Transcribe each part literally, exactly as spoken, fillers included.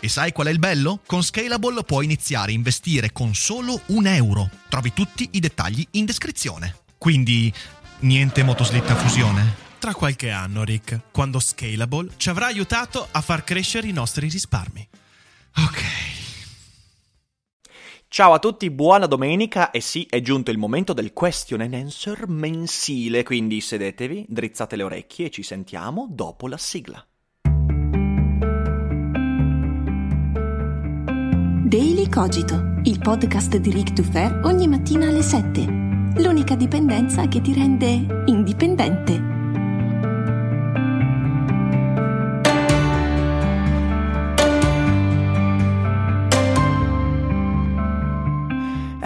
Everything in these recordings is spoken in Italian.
E sai qual è il bello? Con Scalable puoi iniziare a investire con solo un euro. Trovi tutti i dettagli in descrizione. Quindi, niente motoslitta fusione? Tra qualche anno, Rick, quando Scalable ci avrà aiutato a far crescere i nostri risparmi. Ok. Ciao a tutti, buona domenica e sì, è giunto il momento del question and answer mensile, quindi sedetevi, drizzate le orecchie e ci sentiamo dopo la sigla. Daily Cogito, il podcast di Rick DuFer ogni mattina alle sette. L'unica dipendenza che ti rende indipendente.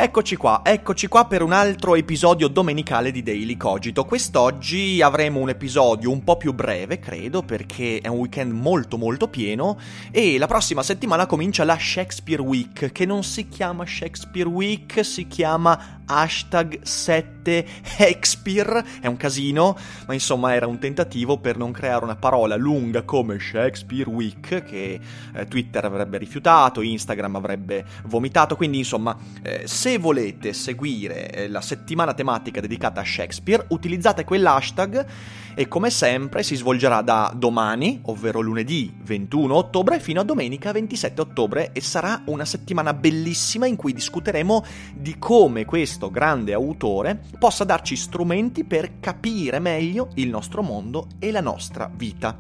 Eccoci qua, eccoci qua per un altro episodio domenicale di Daily Cogito. Quest'oggi avremo un episodio un po' più breve, credo, perché è un weekend molto molto pieno e la prossima settimana comincia la Shakespeare Week, che non si chiama Shakespeare Week, si chiama hashtag sette Shakespeare, è un casino, ma insomma era un tentativo per non creare una parola lunga come Shakespeare Week, che eh, Twitter avrebbe rifiutato, Instagram avrebbe vomitato, quindi insomma eh, se vuoi volete seguire la settimana tematica dedicata a Shakespeare, utilizzate quell'hashtag e come sempre si svolgerà da domani, ovvero lunedì ventuno ottobre, fino a domenica ventisette ottobre e sarà una settimana bellissima in cui discuteremo di come questo grande autore possa darci strumenti per capire meglio il nostro mondo e la nostra vita.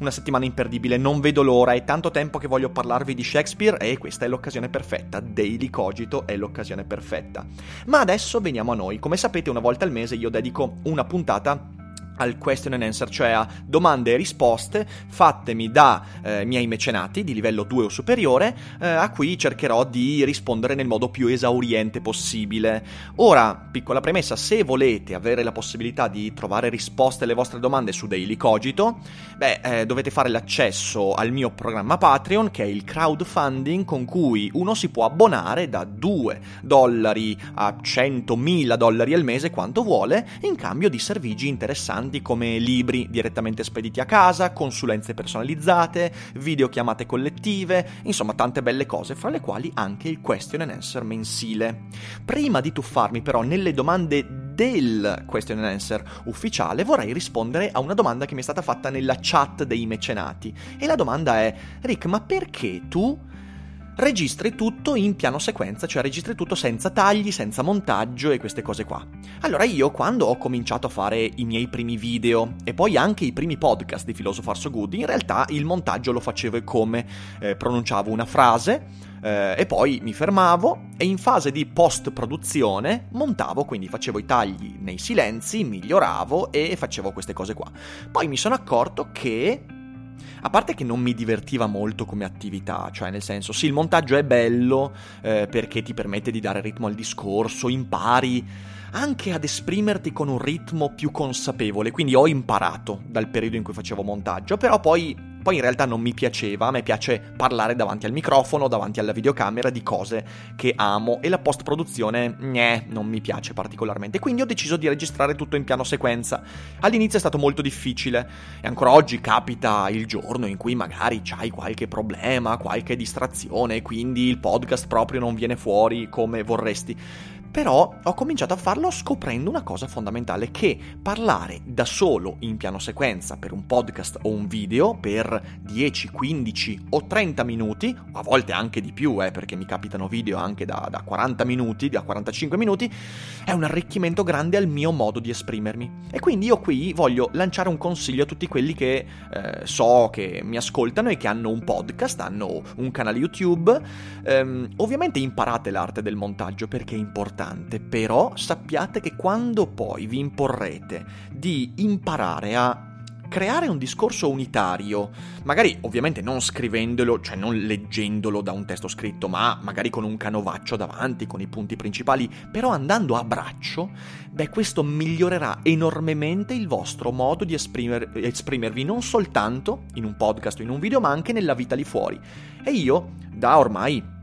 Una settimana imperdibile, non vedo l'ora, è tanto tempo che voglio parlarvi di Shakespeare e questa è l'occasione perfetta, Daily Cogito è l'occasione perfetta. Ma adesso veniamo a noi, come sapete una volta al mese io dedico una puntata al question and answer, cioè a domande e risposte fattemi da eh, miei mecenati di livello due o superiore, eh, a cui cercherò di rispondere nel modo più esauriente possibile. Ora, piccola premessa, se volete avere la possibilità di trovare risposte alle vostre domande su Daily Cogito, beh, eh, dovete fare l'accesso al mio programma Patreon, che è il crowdfunding con cui uno si può abbonare da due dollari a centomila dollari al mese, quanto vuole, in cambio di servigi interessanti come libri direttamente spediti a casa, consulenze personalizzate, videochiamate collettive, insomma tante belle cose, fra le quali anche il question and answer mensile. Prima di tuffarmi però nelle domande del question and answer ufficiale, vorrei rispondere a una domanda che mi è stata fatta nella chat dei mecenati. E la domanda è: Rick, ma perché tu registri tutto in piano sequenza, cioè registri tutto senza tagli, senza montaggio e queste cose qua? Allora io, quando ho cominciato a fare i miei primi video e poi anche i primi podcast di Filosofarso Good, in realtà il montaggio lo facevo come eh, pronunciavo una frase, Uh, e poi mi fermavo e in fase di post-produzione montavo, quindi facevo i tagli nei silenzi, miglioravo e facevo queste cose qua. Poi mi sono accorto che, a parte che non mi divertiva molto come attività, cioè nel senso, sì, il montaggio è bello eh, perché ti permette di dare ritmo al discorso, impari anche ad esprimerti con un ritmo più consapevole, quindi ho imparato dal periodo in cui facevo montaggio, però poi... Poi in realtà non mi piaceva, a me piace parlare davanti al microfono, davanti alla videocamera di cose che amo e la post-produzione, gneh, non mi piace particolarmente. Quindi ho deciso di registrare tutto in piano sequenza. All'inizio è stato molto difficile e ancora oggi capita il giorno in cui magari c'hai qualche problema, qualche distrazione, quindi il podcast proprio non viene fuori come vorresti. Però ho cominciato a farlo scoprendo una cosa fondamentale, che parlare da solo in piano sequenza per un podcast o un video per dieci, quindici o trenta minuti, a volte anche di più, eh, perché mi capitano video anche da, da quaranta minuti, da quarantacinque minuti, è un arricchimento grande al mio modo di esprimermi. E quindi io qui voglio lanciare un consiglio a tutti quelli che eh, so che mi ascoltano e che hanno un podcast, hanno un canale YouTube. Ehm, ovviamente imparate l'arte del montaggio perché è importante. Però sappiate che quando poi vi imporrete di imparare a creare un discorso unitario, magari ovviamente non scrivendolo, cioè non leggendolo da un testo scritto, ma magari con un canovaccio davanti, con i punti principali, però andando a braccio, beh, questo migliorerà enormemente il vostro modo di esprimer- esprimervi, non soltanto in un podcast o in un video, ma anche nella vita lì fuori. E io, da ormai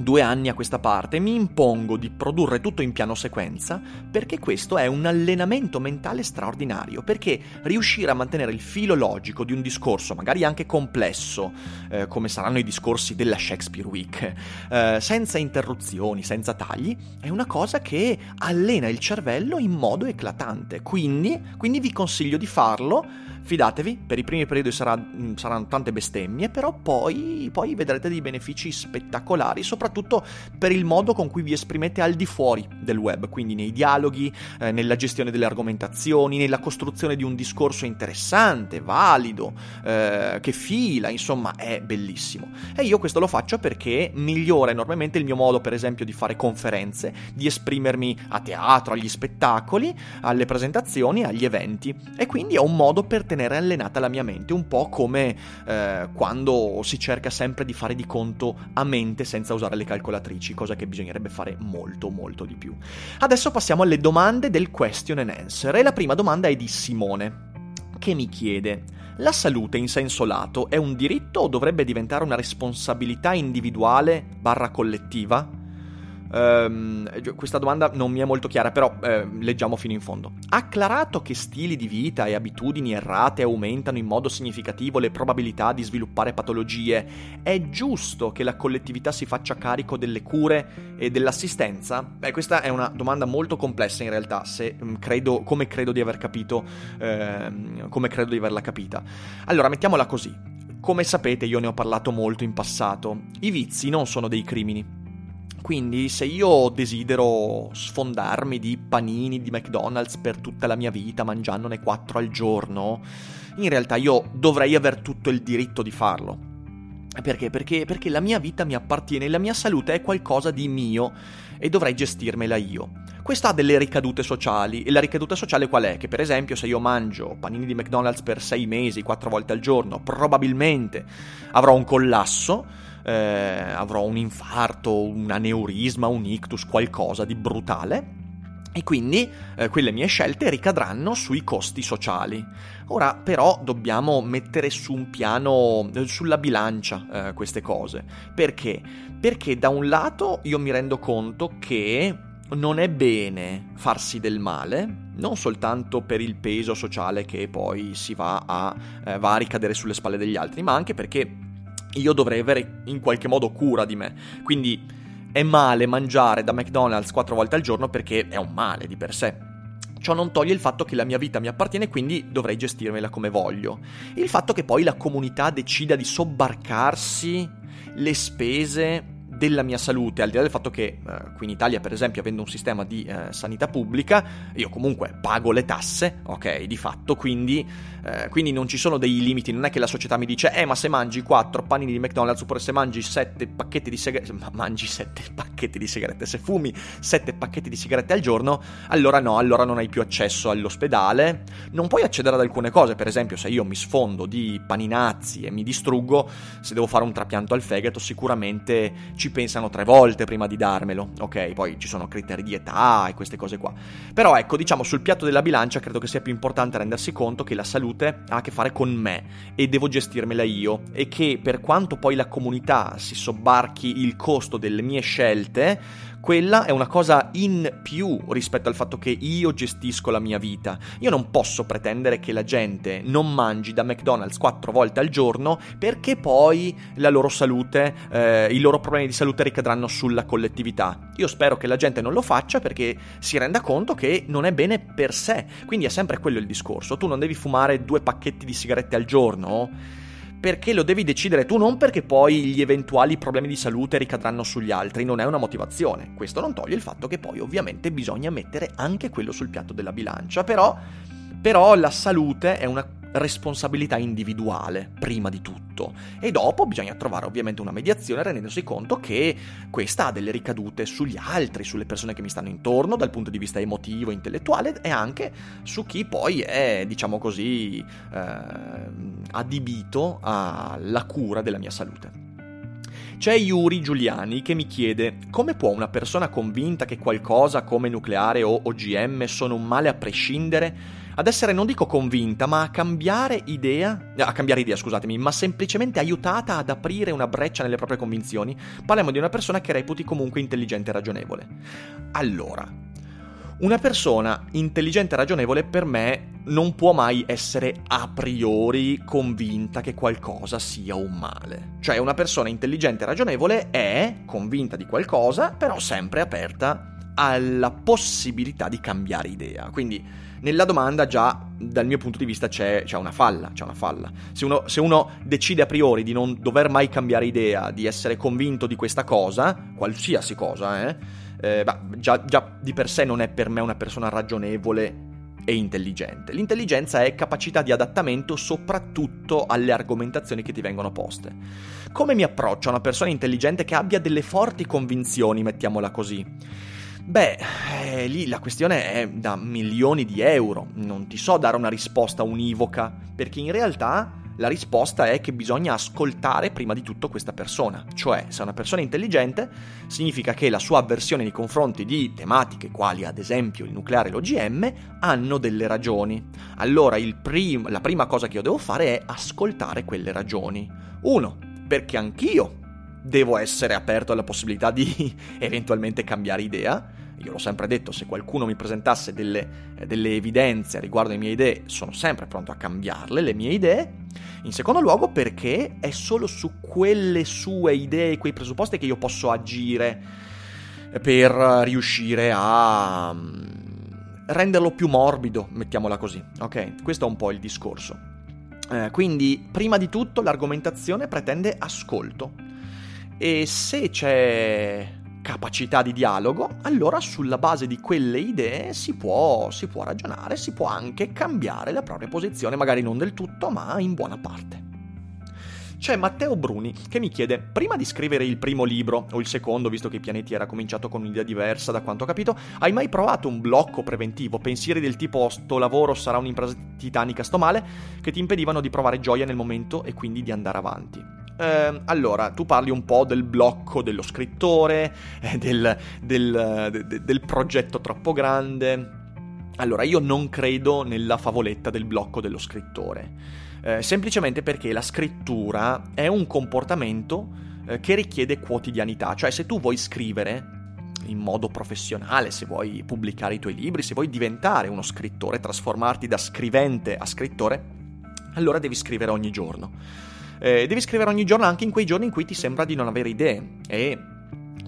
due anni a questa parte, mi impongo di produrre tutto in piano sequenza, perché questo è un allenamento mentale straordinario, perché riuscire a mantenere il filo logico di un discorso, magari anche complesso, eh, come saranno i discorsi della Shakespeare Week, eh, senza interruzioni, senza tagli, è una cosa che allena il cervello in modo eclatante. Quindi, quindi vi consiglio di farlo, fidatevi, per i primi periodi sarà, mh, saranno tante bestemmie, però poi, poi vedrete dei benefici spettacolari, soprattutto soprattutto per il modo con cui vi esprimete al di fuori del web, quindi nei dialoghi, eh, nella gestione delle argomentazioni, nella costruzione di un discorso interessante, valido, eh, che fila, insomma è bellissimo. E io questo lo faccio perché migliora enormemente il mio modo, per esempio, di fare conferenze, di esprimermi a teatro, agli spettacoli, alle presentazioni, agli eventi, e quindi è un modo per tenere allenata la mia mente, un po' come eh, quando si cerca sempre di fare di conto a mente senza usare le calcolatrici, cosa che bisognerebbe fare molto molto di più. Adesso passiamo alle domande del question and answer, e la prima domanda è di Simone, che mi chiede: la salute in senso lato è un diritto o dovrebbe diventare una responsabilità individuale barra collettiva? Ehm, questa domanda non mi è molto chiara, però eh, leggiamo fino in fondo. Acclarato che stili di vita e abitudini errate aumentano in modo significativo le probabilità di sviluppare patologie, è giusto che la collettività si faccia carico delle cure e dell'assistenza? Beh, questa è una domanda molto complessa in realtà, se credo, come credo di aver capito, eh, come credo di averla capita. Allora, mettiamola così. Come sapete, io ne ho parlato molto in passato. I vizi non sono dei crimini. Quindi se io desidero sfondarmi di panini di McDonald's per tutta la mia vita, mangiandone quattro al giorno, in realtà io dovrei aver tutto il diritto di farlo. Perché? Perché, perché la mia vita mi appartiene, la mia salute è qualcosa di mio e dovrei gestirmela io. Questo ha delle ricadute sociali, e la ricaduta sociale qual è? Che per esempio se io mangio panini di McDonald's per sei mesi, quattro volte al giorno, probabilmente avrò un collasso. Eh, avrò un infarto, un aneurisma, un ictus, qualcosa di brutale, e quindi eh, quelle mie scelte ricadranno sui costi sociali. Ora però dobbiamo mettere su un piano, sulla bilancia eh, queste cose. Perché? Perché da un lato io mi rendo conto che non è bene farsi del male, non soltanto per il peso sociale che poi si va a, eh, va a ricadere sulle spalle degli altri, ma anche perché io dovrei avere in qualche modo cura di me. Quindi è male mangiare da McDonald's quattro volte al giorno perché è un male di per sé. Ciò non toglie il fatto che la mia vita mi appartiene, quindi dovrei gestirmela come voglio. Il fatto che poi la comunità decida di sobbarcarsi le spese della mia salute, al di là del fatto che eh, qui in Italia, per esempio, avendo un sistema di eh, sanità pubblica, io comunque pago le tasse, ok, di fatto, quindi, eh, quindi non ci sono dei limiti. Non è che la società mi dice, eh ma se mangi quattro panini di McDonald's, oppure se mangi sette pacchetti di sigarette, ma mangi sette pacchetti di sigarette, se fumi sette pacchetti di sigarette al giorno, allora no, allora non hai più accesso all'ospedale, non puoi accedere ad alcune cose. Per esempio, se io mi sfondo di paninazzi e mi distruggo, se devo fare un trapianto al fegato, sicuramente ci pensano tre volte prima di darmelo, ok? Poi ci sono criteri di età e queste cose qua. Però ecco, diciamo, sul piatto della bilancia credo che sia più importante rendersi conto che la salute ha a che fare con me e devo gestirmela io, e che per quanto poi la comunità si sobbarchi il costo delle mie scelte, Quella è una cosa in più rispetto al fatto che io gestisco la mia vita. Io non posso pretendere che la gente non mangi da McDonald's quattro volte al giorno perché poi la loro salute, eh, i loro problemi di salute ricadranno sulla collettività. Io spero che la gente non lo faccia perché si renda conto che non è bene per sé. Quindi è sempre quello il discorso. Tu non devi fumare due pacchetti di sigarette al giorno perché lo devi decidere tu, non perché poi gli eventuali problemi di salute ricadranno sugli altri. Non è una motivazione. Questo non toglie il fatto che poi ovviamente bisogna mettere anche quello sul piatto della bilancia, però, però la salute è una responsabilità individuale prima di tutto, e dopo bisogna trovare ovviamente una mediazione rendendosi conto che questa ha delle ricadute sugli altri, sulle persone che mi stanno intorno dal punto di vista emotivo, intellettuale, e anche su chi poi è, diciamo così, eh, adibito alla cura della mia salute. C'è Yuri Giuliani che mi chiede: come può una persona convinta che qualcosa come nucleare o O G M sono un male a prescindere ad essere, non dico convinta, ma a cambiare idea, a cambiare idea, scusatemi, ma semplicemente aiutata ad aprire una breccia nelle proprie convinzioni? Parliamo di una persona che reputi comunque intelligente e ragionevole. Allora, una persona intelligente e ragionevole per me non può mai essere a priori convinta che qualcosa sia un male. Cioè, una persona intelligente e ragionevole è convinta di qualcosa, però sempre aperta alla possibilità di cambiare idea. Quindi nella domanda già dal mio punto di vista c'è, c'è una falla, c'è una falla. Se uno, se uno decide a priori di non dover mai cambiare idea, di essere convinto di questa cosa, qualsiasi cosa, eh, eh, bah, già, già di per sé non è per me una persona ragionevole e intelligente. L'intelligenza è capacità di adattamento soprattutto alle argomentazioni che ti vengono poste. Come mi approccio a una persona intelligente che abbia delle forti convinzioni, mettiamola così? Beh, eh, lì la questione è da milioni di euro, non ti so dare una risposta univoca, perché in realtà la risposta è che bisogna ascoltare prima di tutto questa persona. Cioè, se è una persona intelligente, significa che la sua avversione nei confronti di tematiche quali ad esempio il nucleare e l'O G M hanno delle ragioni. Allora il prim- la prima cosa che io devo fare è ascoltare quelle ragioni. Uno, perché anch'io devo essere aperto alla possibilità di eventualmente cambiare idea. Io l'ho sempre detto, se qualcuno mi presentasse delle, delle evidenze riguardo le mie idee, sono sempre pronto a cambiarle, le mie idee. In secondo luogo, perché è solo su quelle sue idee, quei presupposti che io posso agire per riuscire a renderlo più morbido, mettiamola così, ok? Questo è un po' il discorso. Eh, quindi, prima di tutto, l'argomentazione pretende ascolto. E se c'è capacità di dialogo, allora sulla base di quelle idee si può, si può ragionare, si può anche cambiare la propria posizione, magari non del tutto, ma in buona parte. C'è Matteo Bruni che mi chiede: prima di scrivere il primo libro, o il secondo, visto che I Pianeti era cominciato con un'idea diversa da quanto ho capito, hai mai provato un blocco preventivo, pensieri del tipo sto lavoro sarà un'impresa titanica, sto male, che ti impedivano di provare gioia nel momento e quindi di andare avanti? Eh, allora, tu parli un po' del blocco dello scrittore, eh, del, del, de, de, del progetto troppo grande. Allora, io non credo nella favoletta del blocco dello scrittore, eh, semplicemente perché la scrittura è un comportamento eh, che richiede quotidianità. Cioè, se tu vuoi scrivere in modo professionale, se vuoi pubblicare i tuoi libri, se vuoi diventare uno scrittore, trasformarti da scrivente a scrittore, allora devi scrivere ogni giorno. Eh, devi scrivere ogni giorno, anche in quei giorni in cui ti sembra di non avere idee. E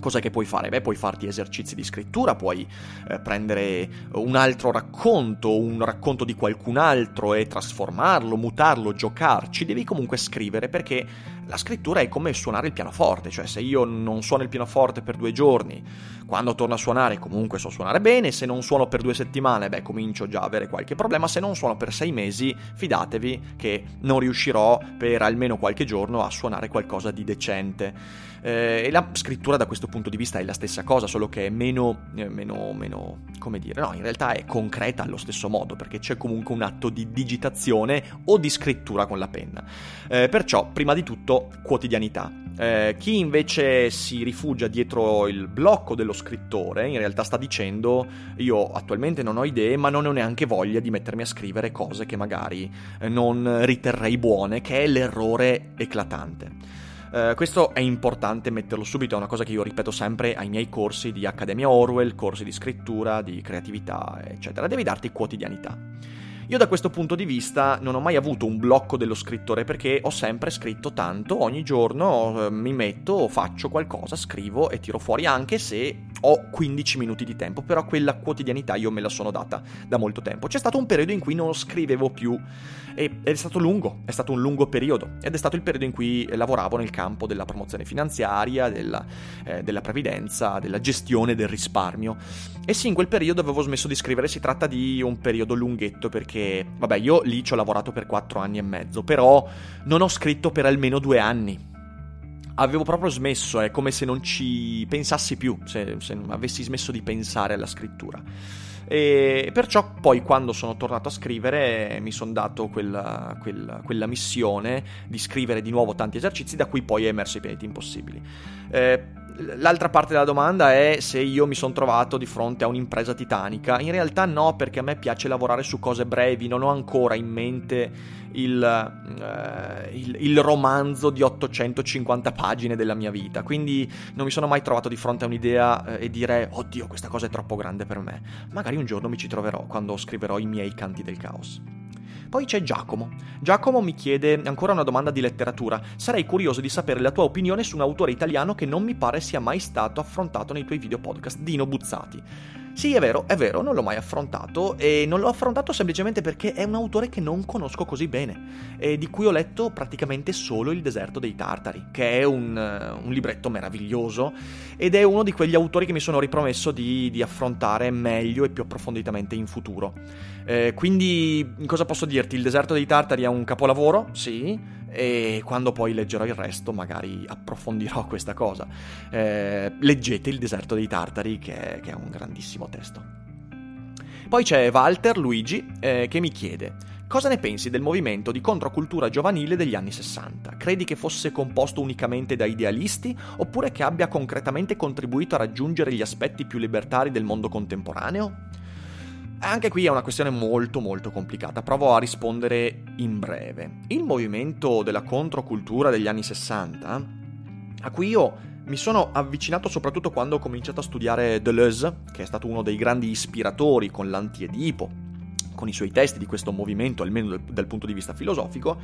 cosa che puoi fare? Beh, puoi farti esercizi di scrittura, puoi eh, prendere un altro racconto, un racconto di qualcun altro e trasformarlo, mutarlo, giocarci. Devi comunque scrivere, perché la scrittura è come suonare il pianoforte. Cioè, se io non suono il pianoforte per due giorni, quando torno a suonare comunque so suonare bene. Se non suono per due settimane, beh, comincio già a avere qualche problema. Se non suono per sei mesi, fidatevi che non riuscirò per almeno qualche giorno a suonare qualcosa di decente. Eh, e la scrittura da questo punto di vista è la stessa cosa, solo che è meno, eh, meno, meno, come dire, no, in realtà è concreta allo stesso modo, perché c'è comunque un atto di digitazione o di scrittura con la penna. Eh, perciò, prima di tutto, quotidianità. Eh, chi invece si rifugia dietro il blocco dello scrittore in realtà sta dicendo: io attualmente non ho idee, ma non ho neanche voglia di mettermi a scrivere cose che magari non riterrei buone, che è l'errore eclatante. Uh, questo è importante metterlo subito, è una cosa che io ripeto sempre ai miei corsi di Accademia Orwell, corsi di scrittura, di creatività, eccetera. Devi darti quotidianità. Io da questo punto di vista non ho mai avuto un blocco dello scrittore perché ho sempre scritto tanto, ogni giorno eh, mi metto, faccio qualcosa, scrivo e tiro fuori, anche se ho quindici minuti di tempo, però quella quotidianità io me la sono data da molto tempo. C'è stato un periodo in cui non scrivevo più ed è stato lungo, è stato un lungo periodo ed è stato il periodo in cui lavoravo nel campo della promozione finanziaria, della, eh, della previdenza, della gestione del risparmio e sì, in quel periodo avevo smesso di scrivere. Si tratta di un periodo lunghetto perché vabbè, io lì ci ho lavorato per quattro anni e mezzo, però non ho scritto per almeno due anni. Avevo proprio smesso, è come se non ci pensassi più, se, se avessi smesso di pensare alla scrittura. E perciò poi quando sono tornato a scrivere mi sono dato quella, quella, quella missione di scrivere di nuovo tanti esercizi, da cui poi è emerso I Pianeti Impossibili. Eh, L'altra parte della domanda è se io mi sono trovato di fronte a un'impresa titanica. In realtà no, perché a me piace lavorare su cose brevi, non ho ancora in mente il, eh, il, il romanzo di ottocentocinquanta pagine della mia vita, quindi non mi sono mai trovato di fronte a un'idea eh, e dire oddio, questa cosa è troppo grande per me. Magari un giorno mi ci troverò quando scriverò i miei Canti del Caos. Poi c'è Giacomo. Giacomo mi chiede ancora una domanda di letteratura. Sarei curioso di sapere la tua opinione su un autore italiano che non mi pare sia mai stato affrontato nei tuoi video podcast, Dino Buzzati. Sì, è vero, è vero, non l'ho mai affrontato e non l'ho affrontato semplicemente perché è un autore che non conosco così bene e di cui ho letto praticamente solo Il Deserto dei Tartari, che è un, un libretto meraviglioso ed è uno di quegli autori che mi sono ripromesso di, di affrontare meglio e più approfonditamente in futuro. Eh, quindi cosa posso dirti? Il Deserto dei Tartari è un capolavoro, sì, e quando poi leggerò il resto magari approfondirò questa cosa. Eh, leggete Il Deserto dei Tartari che è, che è un grandissimo testo. Poi c'è Walter Luigi eh, che mi chiede: cosa ne pensi del movimento di controcultura giovanile degli anni sessanta? Credi che fosse composto unicamente da idealisti oppure che abbia concretamente contribuito a raggiungere gli aspetti più libertari del mondo contemporaneo? Anche qui è una questione molto molto complicata, provo a rispondere in breve. Il movimento della controcultura degli anni sessanta, a cui io mi sono avvicinato soprattutto quando ho cominciato a studiare Deleuze, che è stato uno dei grandi ispiratori con l'Anti-Edipo, con i suoi testi di questo movimento, almeno dal, dal punto di vista filosofico,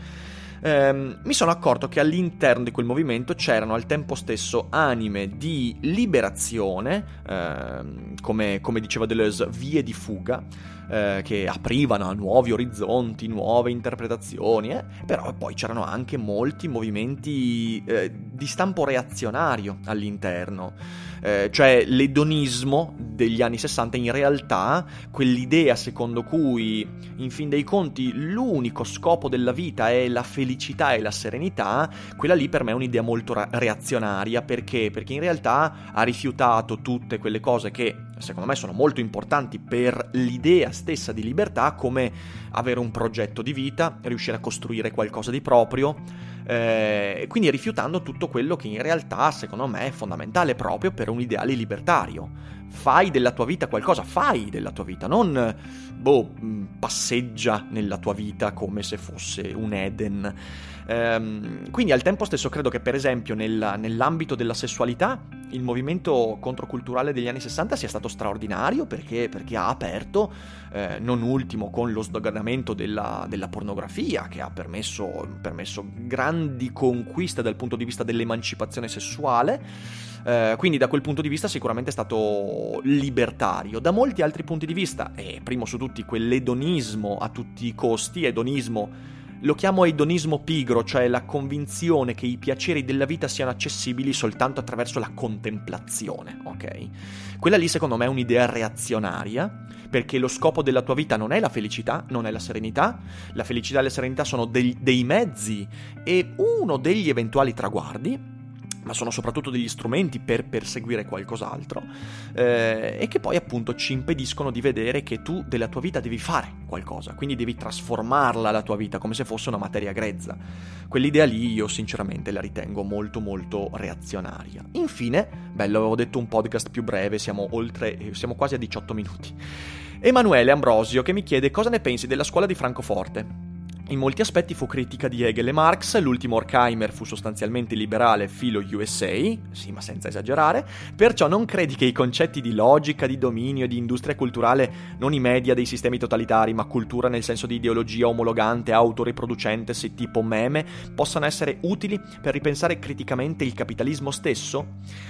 ehm, mi sono accorto che all'interno di quel movimento c'erano al tempo stesso anime di liberazione, ehm, come, come diceva Deleuze, vie di fuga, eh, che aprivano a nuovi orizzonti, nuove interpretazioni, eh? Però poi c'erano anche molti movimenti eh, di stampo reazionario all'interno, eh, cioè l'edonismo degli anni sessanta, in realtà quell'idea secondo cui in fin dei conti l'unico scopo della vita è la felicità e la serenità, quella lì per me è un'idea molto reazionaria. Perché? Perché in realtà ha rifiutato tutte quelle cose che secondo me sono molto importanti per l'idea stessa di libertà, come avere un progetto di vita, riuscire a costruire qualcosa di proprio, eh, quindi rifiutando tutto quello che in realtà secondo me è fondamentale proprio per un ideale libertario. Fai della tua vita qualcosa, fai della tua vita, non boh, passeggia nella tua vita come se fosse un Eden. Ehm, quindi al tempo stesso credo che per esempio nella, nell'ambito della sessualità il movimento controculturale degli anni sessanta sia stato straordinario perché, perché ha aperto, eh, non ultimo con lo sdoganamento della, della pornografia, che ha permesso, permesso grandi conquiste dal punto di vista dell'emancipazione sessuale. Uh, quindi da quel punto di vista sicuramente è stato libertario. Da molti altri punti di vista, e primo su tutti quell'edonismo a tutti i costi, edonismo, lo chiamo edonismo pigro, cioè la convinzione che i piaceri della vita siano accessibili soltanto attraverso la contemplazione, ok? Quella lì secondo me è un'idea reazionaria, perché lo scopo della tua vita non è la felicità, non è la serenità, la felicità e la serenità sono dei, dei mezzi e uno degli eventuali traguardi, ma sono soprattutto degli strumenti per perseguire qualcos'altro, eh, e che poi appunto ci impediscono di vedere che tu della tua vita devi fare qualcosa, quindi devi trasformarla la tua vita come se fosse una materia grezza. Quell'idea lì io sinceramente la ritengo molto molto reazionaria. Infine, bello, avevo detto un podcast più breve, siamo oltre, siamo quasi a diciotto minuti. Emanuele Ambrosio che mi chiede: cosa ne pensi della scuola di Francoforte? in molti aspetti fu critica di Hegel e Marx, l'ultimo Horkheimer fu sostanzialmente liberale filo U S A, sì ma senza esagerare, perciò non credi che i concetti di logica, di dominio e di industria culturale, non i media dei sistemi totalitari, ma cultura nel senso di ideologia omologante, autoriproducente, se tipo meme, possano essere utili per ripensare criticamente il capitalismo stesso?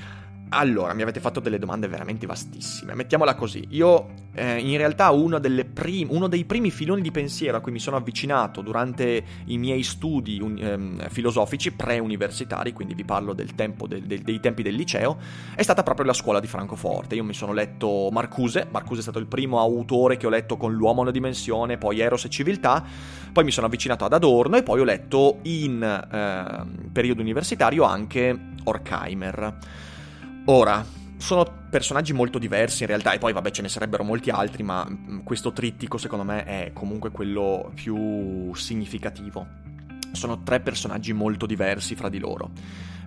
Allora, mi avete fatto delle domande veramente vastissime, mettiamola così. Io eh, in realtà uno, delle prim- uno dei primi filoni di pensiero a cui mi sono avvicinato durante i miei studi un- ehm, filosofici pre-universitari, quindi vi parlo del tempo del, del, dei tempi del liceo, è stata proprio la scuola di Francoforte. Io mi sono letto Marcuse, Marcuse è stato il primo autore che ho letto con L'uomo alla dimensione, poi Eros e Civiltà, poi mi sono avvicinato ad Adorno e poi ho letto in eh, periodo universitario anche Horkheimer. Ora, sono personaggi molto diversi in realtà, e poi vabbè ce ne sarebbero molti altri, ma questo trittico secondo me è comunque quello più significativo. Sono tre personaggi molto diversi fra di loro.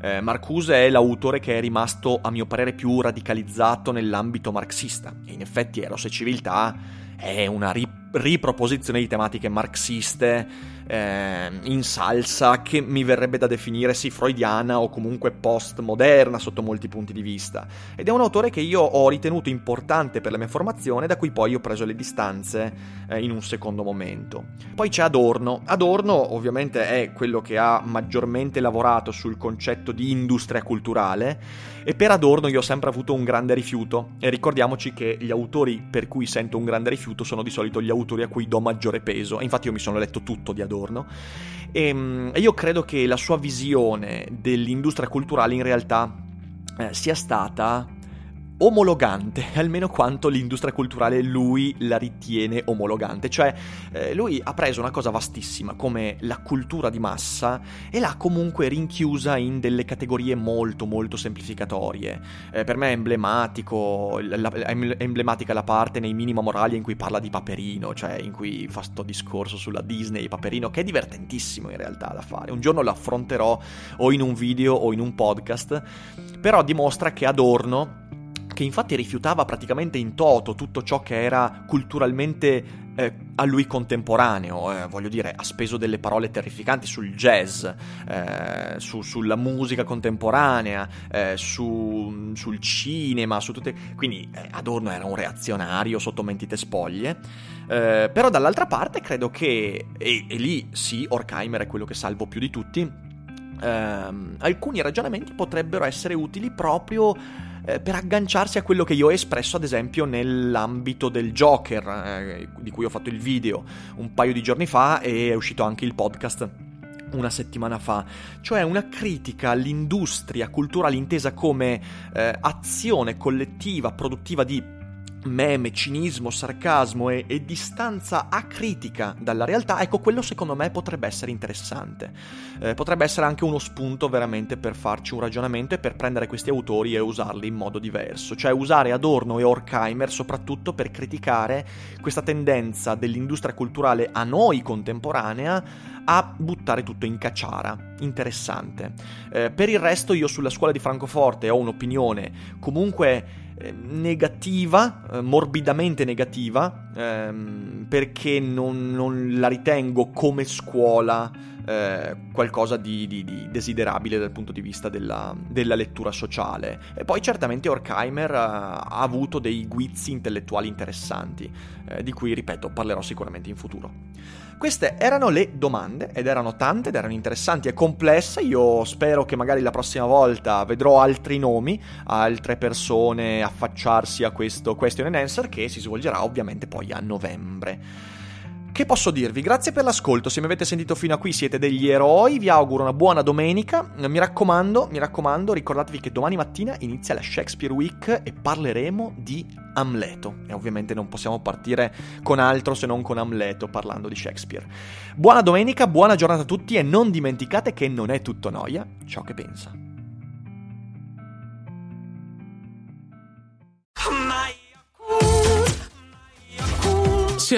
Eh, Marcuse è l'autore che è rimasto, a mio parere, più radicalizzato nell'ambito marxista, e in effetti Eros e Civiltà è una rip- riproposizione di tematiche marxiste eh, in salsa, che mi verrebbe da definire sì freudiana o comunque postmoderna sotto molti punti di vista, ed è un autore che io ho ritenuto importante per la mia formazione, da cui poi ho preso le distanze eh, in un secondo momento. Poi c'è Adorno. Adorno ovviamente è quello che ha maggiormente lavorato sul concetto di industria culturale, e per Adorno io ho sempre avuto un grande rifiuto, e ricordiamoci che gli autori per cui sento un grande rifiuto sono di solito gli autori autori a cui do maggiore peso, e infatti io mi sono letto tutto di Adorno, e, e io credo che la sua visione dell'industria culturale in realtà eh, sia stata omologante, almeno quanto l'industria culturale lui la ritiene omologante, cioè eh, lui ha preso una cosa vastissima come la cultura di massa e l'ha comunque rinchiusa in delle categorie molto molto semplificatorie. Eh, per me è emblematico la, è emblematica la parte nei Minima Moralia in cui parla di Paperino, cioè in cui fa sto discorso sulla Disney Paperino, che è divertentissimo in realtà da fare, un giorno lo affronterò o in un video o in un podcast, però dimostra che Adorno, che infatti rifiutava praticamente in toto tutto ciò che era culturalmente eh, a lui contemporaneo, eh, voglio dire, ha speso delle parole terrificanti sul jazz, eh, su, sulla musica contemporanea, eh, su, sul cinema, su tutte... Quindi eh, Adorno era un reazionario sotto mentite spoglie, eh, però dall'altra parte credo che, e, e lì sì, Horkheimer è quello che salvo più di tutti, ehm, alcuni ragionamenti potrebbero essere utili proprio... per agganciarsi a quello che io ho espresso ad esempio nell'ambito del Joker, eh, di cui ho fatto il video un paio di giorni fa e è uscito anche il podcast una settimana fa, cioè una critica all'industria culturale intesa come eh, azione collettiva produttiva di meme, cinismo, sarcasmo e, e distanza acritica dalla realtà. Ecco, quello secondo me potrebbe essere interessante, eh, potrebbe essere anche uno spunto veramente per farci un ragionamento e per prendere questi autori e usarli in modo diverso, cioè usare Adorno e Horkheimer soprattutto per criticare questa tendenza dell'industria culturale a noi contemporanea a buttare tutto in caciara. Interessante. Eh, per il resto io sulla scuola di Francoforte ho un'opinione comunque negativa, eh, morbidamente negativa, ehm, perché non, non la ritengo come scuola eh, qualcosa di, di, di desiderabile dal punto di vista della, della lettura sociale. E poi certamente Horkheimer eh, ha avuto dei guizzi intellettuali interessanti, eh, di cui, ripeto, parlerò sicuramente in futuro. Queste erano le domande, ed erano tante, ed erano interessanti e complesse. Io spero che magari la prossima volta vedrò altri nomi, altre persone affacciarsi a questo question and answer, che si svolgerà ovviamente poi a novembre. Che posso dirvi? Grazie per l'ascolto, se mi avete sentito fino a qui siete degli eroi, vi auguro una buona domenica, mi raccomando, mi raccomando, ricordatevi che domani mattina inizia la Shakespeare Week e parleremo di Amleto, e ovviamente non possiamo partire con altro se non con Amleto parlando di Shakespeare. Buona domenica, buona giornata a tutti, e non dimenticate che non è tutto noia ciò che pensa. Se